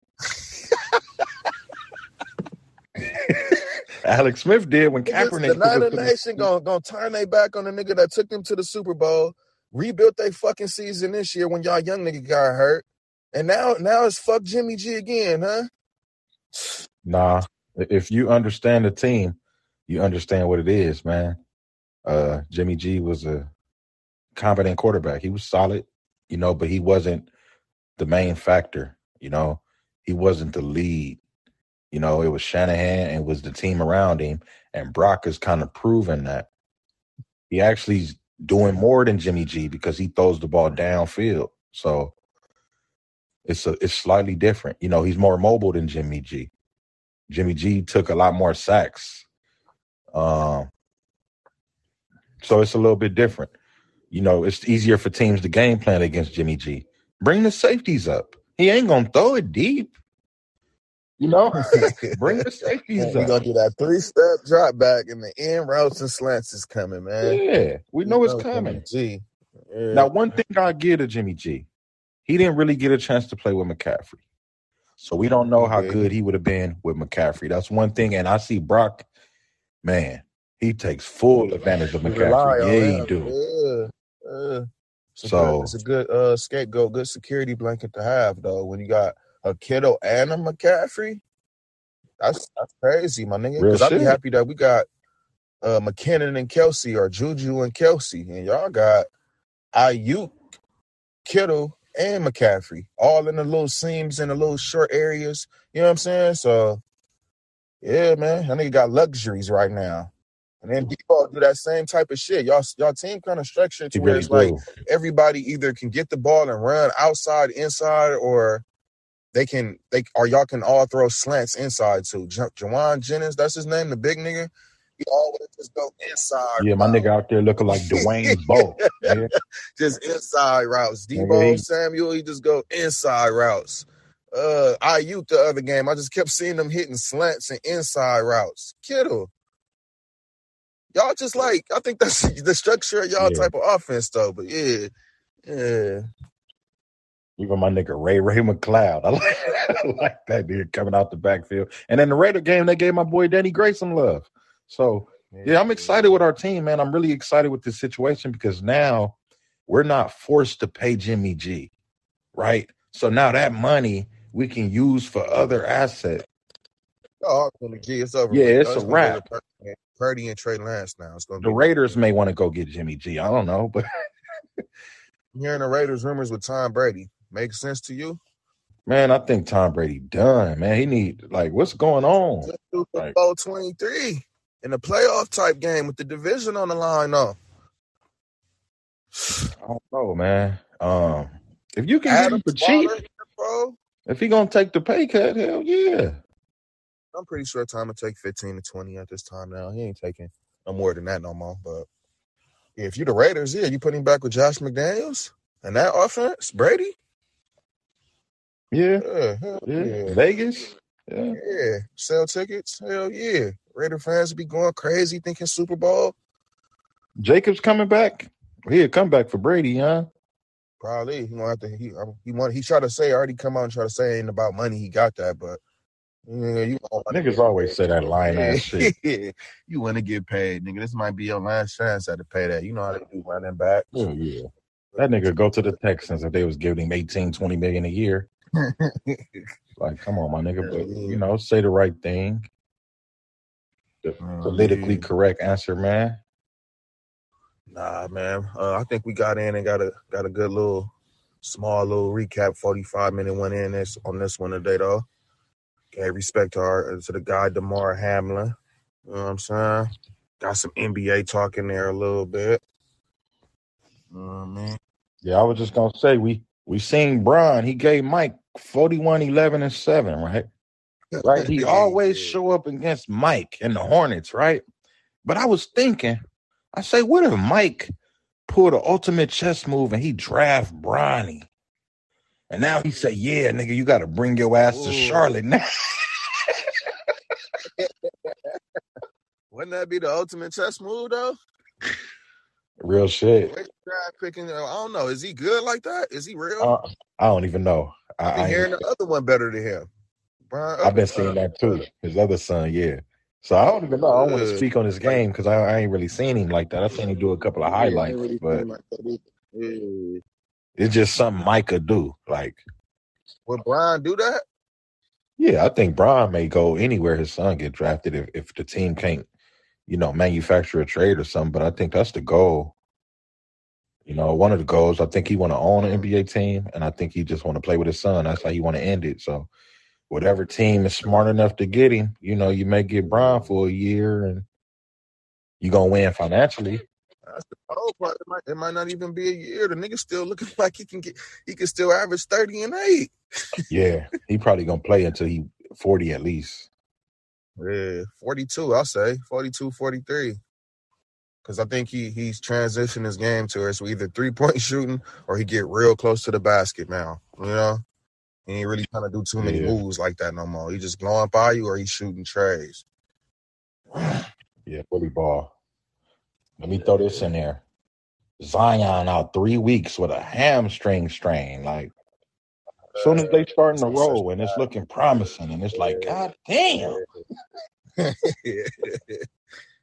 Alex Smith did when Kaepernick. The Niner Nation gonna, gonna turn their back on the nigga that took them to the Super Bowl, rebuilt their fucking season this year when y'all young nigga got hurt. And now, now it's fuck Jimmy G again, huh? Nah, if you understand the team, you understand what it is, man. Uh, Jimmy G was a competent quarterback. He was solid, you know, but he wasn't the main factor, you know. He wasn't the lead. You know, it was Shanahan and it was the team around him, and Brock is kind of proving that. He actually is doing more than Jimmy G because he throws the ball downfield. So It's a, it's slightly different. You know, he's more mobile than Jimmy G. Jimmy G took a lot more sacks. Um, so it's a little bit different. You know, it's easier for teams to game plan against Jimmy G. Bring the safeties up. He ain't going to throw it deep. You know, bring the safeties man, up. We're going to do that three-step drop back, and the end routes and slants is coming, man. Yeah, we know, know it's coming. Jimmy G. Yeah. Now, one thing I give to Jimmy G, he didn't really get a chance to play with McCaffrey. So we don't know how good he would have been with McCaffrey. That's one thing. And I see Brock, man, he takes full advantage of McCaffrey. Yeah, he do. Yeah, yeah. So it's a good uh, scapegoat, good security blanket to have, though, when you got a Kittle and a McCaffrey. That's, that's crazy, my nigga. Because I'd be happy that we got uh, McKinnon and Kelsey, or Juju and Kelsey. And y'all got Ayuk, Kittle, and McCaffrey, all in the little seams and the little short areas. You know what I'm saying? So, yeah, man, that nigga got luxuries right now. And then Debo do that same type of shit. Y'all, y'all team kind of structured to where it's like everybody either can get the ball and run outside, inside, or they can they or y'all can all throw slants inside too. J- Jawan Jennings, that's his name, the big nigga. He always just go inside. Yeah, my route. Nigga out there looking like Dwayne Bowe. Man. Just inside routes. Debo, yeah. Samuel, he just go inside routes. Uh, Ayuk the other game, I just kept seeing them hitting slants and inside routes. Kittle. Y'all just like, I think that's the structure of y'all yeah. type of offense, though. But, yeah. Yeah. Even my nigga Ray Ray McLeod. I like, I like that dude coming out the backfield. And in the Raider game, they gave my boy Danny Gray some love. So, yeah, I'm excited with our team, man. I'm really excited with this situation because now we're not forced to pay Jimmy G, right? So now that money we can use for other assets. Oh, G, it's over. Yeah, it's a wrap. Purdy and Trey Lance now. It's gonna be the Raiders may want to go get Jimmy G. I don't know, but I'm hearing the Raiders rumors with Tom Brady. Makes sense to you? Man, I think Tom Brady done, man. He need, like, what's going on? Super Bowl twenty-three. In a playoff type game with the division on the line, though. I don't know, man. Um, if you can Adam get him for cheap, here, bro, if he gonna take the pay cut, hell yeah. I'm pretty sure Tom will take fifteen to twenty at this time now. He ain't taking no more than that no more. But if you the Raiders, yeah, you put him back with Josh McDaniels and that offense, Brady. Yeah, yeah, hell yeah. yeah. Vegas. Yeah. yeah, sell tickets. Hell yeah. Raider fans be going crazy thinking Super Bowl. Jacobs coming back. He'll come back for Brady, huh? Probably. He won't have to, he, he, want, he tried to say, already come out and try to say it ain't about money. He got that, but Yeah, you niggas always paid. Say that lying ass shit. Yeah. You want to get paid, nigga. This might be your last chance to pay that. You know how they do running back. Oh, yeah. That nigga go to the Texans if they was giving him eighteen, twenty million a year. Like, come on, my nigga. But, you know, say the right thing. The politically correct answer, man. Nah, man. Uh, I think we got in and got a got a good little, small little recap. forty-five minute one in this on this one today, though. Gave respect to our to the guy DeMar Hamlin. You know what I'm saying? Got some N B A talk in there a little bit. You know what I mean? Yeah, I was just gonna say we we seen Bron. He gave Mike forty-one, eleven, and seven, right? Right. He always show up against Mike and the Hornets, right? But I was thinking, I say, what if Mike pulled an ultimate chess move and he draft Bronny? And now he say, yeah, nigga, you got to bring your ass Ooh. to Charlotte now. Wouldn't that be the ultimate chess move, though? Real shit. Picking, I don't know. Is he good like that? Is he real? Uh, I don't even know. I, I've been hearing I, the other one better than him. Brian, I've been seeing that, too. His other son, yeah. So I don't even know. I don't want to speak on his game because I, I ain't really seen him like that. I've seen him do a couple of highlights, but it's just something Mike could do. Like, would Brian do that? Yeah, I think Brian may go anywhere his son get drafted if, if the team can't, you know, manufacture a trade or something. But I think that's the goal. You know, one of the goals, I think he want to own an N B A team, and I think he just want to play with his son. That's how he want to end it. So whatever team is smart enough to get him, you know, you may get Brian for a year and you're going to win financially. That's the whole part. It might, it might not even be a year. The nigga's still looking like he can get, he can still average thirty and eight. Yeah, he probably going to play until he forty at least. Yeah, forty-two, I'll say. forty-two, forty-three. Because I think he he's transitioned his game to us. So either three-point shooting or he get real close to the basket now, you know? He ain't really trying to do too many yeah. moves like that no more. He just blowing by you or he's shooting trays. Yeah, bully ball. Let me throw this in there. Zion out three weeks with a hamstring strain. Like, as soon as they starting to roll and it's looking promising and it's like, God damn.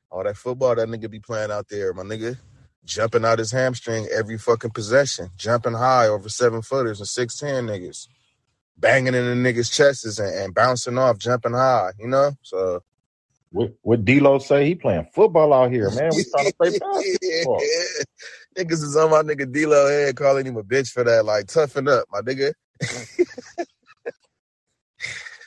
All that football that nigga be playing out there, my nigga. Jumping out his hamstring every fucking possession. Jumping high over seven-footers and six ten niggas. Banging in the niggas' chests and, and bouncing off, jumping high, you know? So, what, what D-Lo say? He playing football out here, man. We trying to play basketball. Niggas is on my nigga D-Lo head calling him a bitch for that. Like, toughen up, my nigga.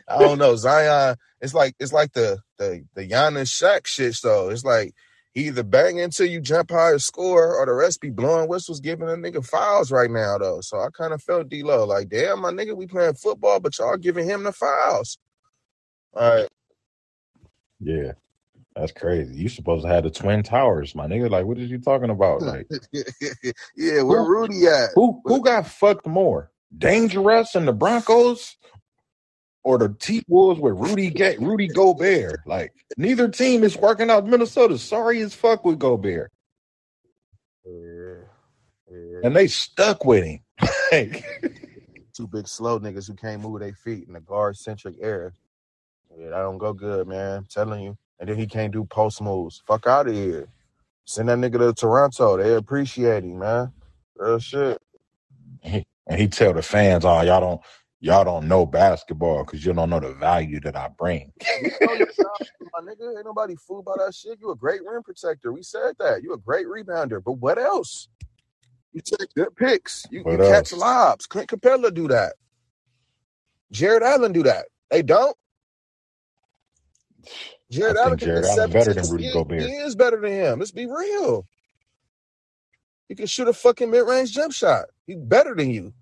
I don't know. Zion, it's like it's like the, the, the Giannis Shaq shit, though. It's like he either bang until you jump high or score, or the rest be blowing whistles, giving a nigga fouls right now, though. So I kind of felt D-Lo. Like, damn, my nigga, we playing football, but y'all giving him the fouls. All right. Yeah, that's crazy. You supposed to have the Twin Towers, my nigga. Like, what is you talking about? Like, yeah, where who, Rudy at? Who who got fucked more? Dangerous and the Broncos, or the T Wolves with Rudy Ga- Rudy Gobert? Like, neither team is working out. Minnesota, sorry as fuck with Gobert, yeah, yeah. and they stuck with him. Two big slow niggas who can't move their feet in the guard centric era. Yeah, that don't go good, man. I'm telling you. And then he can't do post moves. Fuck out of here. Send that nigga to Toronto. They appreciate him, man. Real shit. And he tell the fans, oh, y'all don't y'all don't know basketball because you don't know the value that I bring. You know yourself, my nigga. Ain't nobody fooled by that shit. You a great rim protector. We said that. You a great rebounder. But what else? You take good picks. You, you catch lobs. Clint Capella do that. Jared Allen do that. They don't. Jared Allen is better than Rudy Gobert. He is better than him. Let's be real. He can shoot a fucking mid-range jump shot. He's better than you.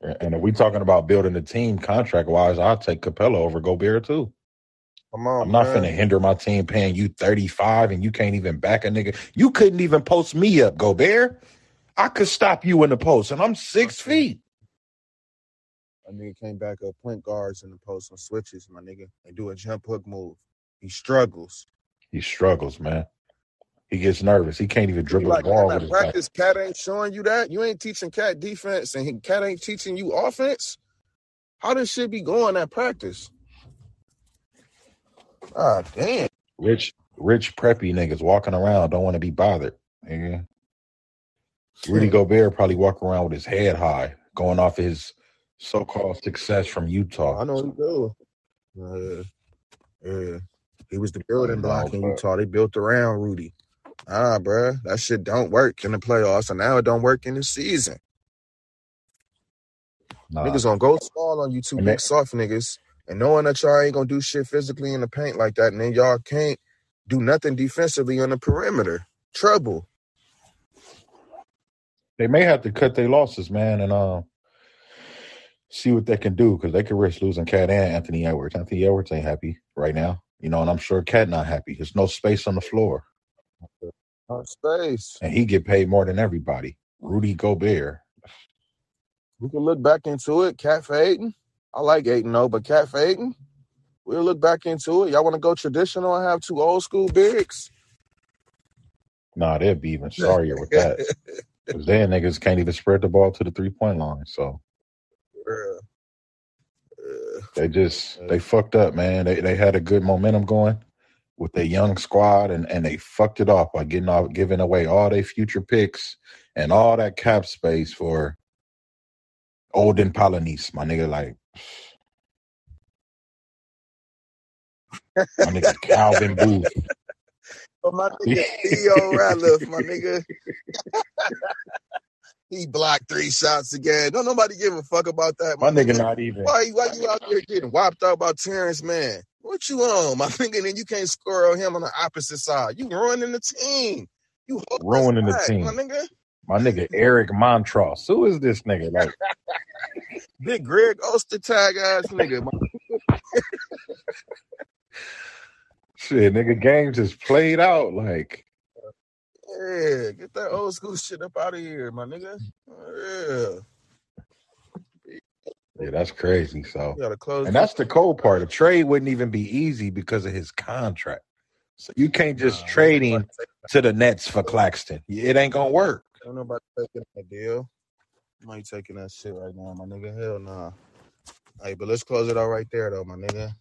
And if we're talking about building a team contract-wise, I'll take Capella over Gobert too. Come on, I'm not man. finna hinder my team paying you thirty-five and you can't even back a nigga. You couldn't even post me up, Gobert. I could stop you in the post, and I'm six feet. My nigga came back up point guards in the post on switches, my nigga. They do a jump hook move. He struggles. He struggles, man. He gets nervous. He can't even dribble like, the ball with his practice, back. Cat ain't showing you that? You ain't teaching Cat defense, and he, Cat ain't teaching you offense? How this shit be going at practice? God damn. Rich, rich, preppy niggas walking around don't want to be bothered. Yeah. Rudy Gobert probably walk around with his head high, going off his so-called success from Utah. I know he do. Uh, yeah. He was the building block in Utah. They built around Rudy. Ah, bruh, that shit don't work in the playoffs, and now it don't work in the season. Nah. Niggas gonna go small on you two big soft niggas, and knowing that y'all ain't gonna do shit physically in the paint like that, and then y'all can't do nothing defensively on the perimeter. Trouble. They may have to cut their losses, man, and uh, see what they can do, because they could risk losing Cat and Anthony Edwards. Anthony Edwards ain't happy right now, you know, and I'm sure Cat not happy. There's no space on the floor. No space. And he get paid more than everybody. Rudy Gobert. We can look back into it. Cat for Ayton. I like Ayton, though, but Cat for Ayton, we'll look back into it. Y'all want to go traditional and have two old-school bigs? Nah, they'd be even sorrier with that. Because then niggas can't even spread the ball to the three-point line. So yeah. Yeah. They just – they fucked up, man. They they had a good momentum going with their young squad, and, and they fucked it off by getting off, giving away all their future picks and all that cap space for Olden Polynice, my nigga. Like, my nigga Calvin Booth. Oh, my nigga Theo Ratliff, my nigga. He blocked three shots again. Don't nobody give a fuck about that. My, my nigga, nigga not even. Why, why you out there getting whopped out by Terrence Mann? What you on, my nigga? And then you can't score on him on the opposite side. You ruining the team. You ruining the team, my nigga. My nigga Eric Montross. Who is this nigga? Like big Greg Ostertag ass nigga. Shit, nigga, games just played out like. Yeah, get that old school shit up out of here, my nigga. Yeah. Yeah, that's crazy. So, close and that's the cold part. A trade wouldn't even be easy because of his contract. So you can't just nah, trade him to the Nets for Claxton. It ain't gonna work. Don't nobody taking that deal. Nobody taking that shit right now, my nigga. Hell nah. Hey, but let's close it out right there, though, my nigga.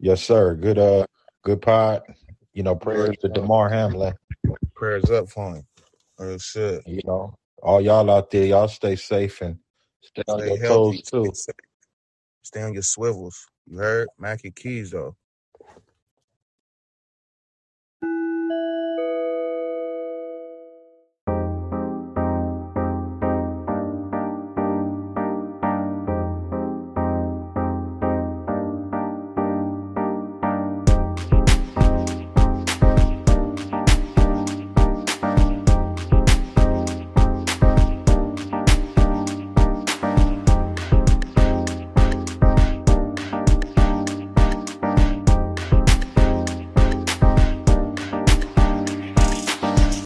Yes, sir. Good, uh, good pod. You know, prayers to DeMar Hamlin. Prayers up for him. Oh shit. You know, all y'all out there, y'all stay safe and. Stay on your toes, too. Stay on your swivels. You heard? Mac and Keys, though.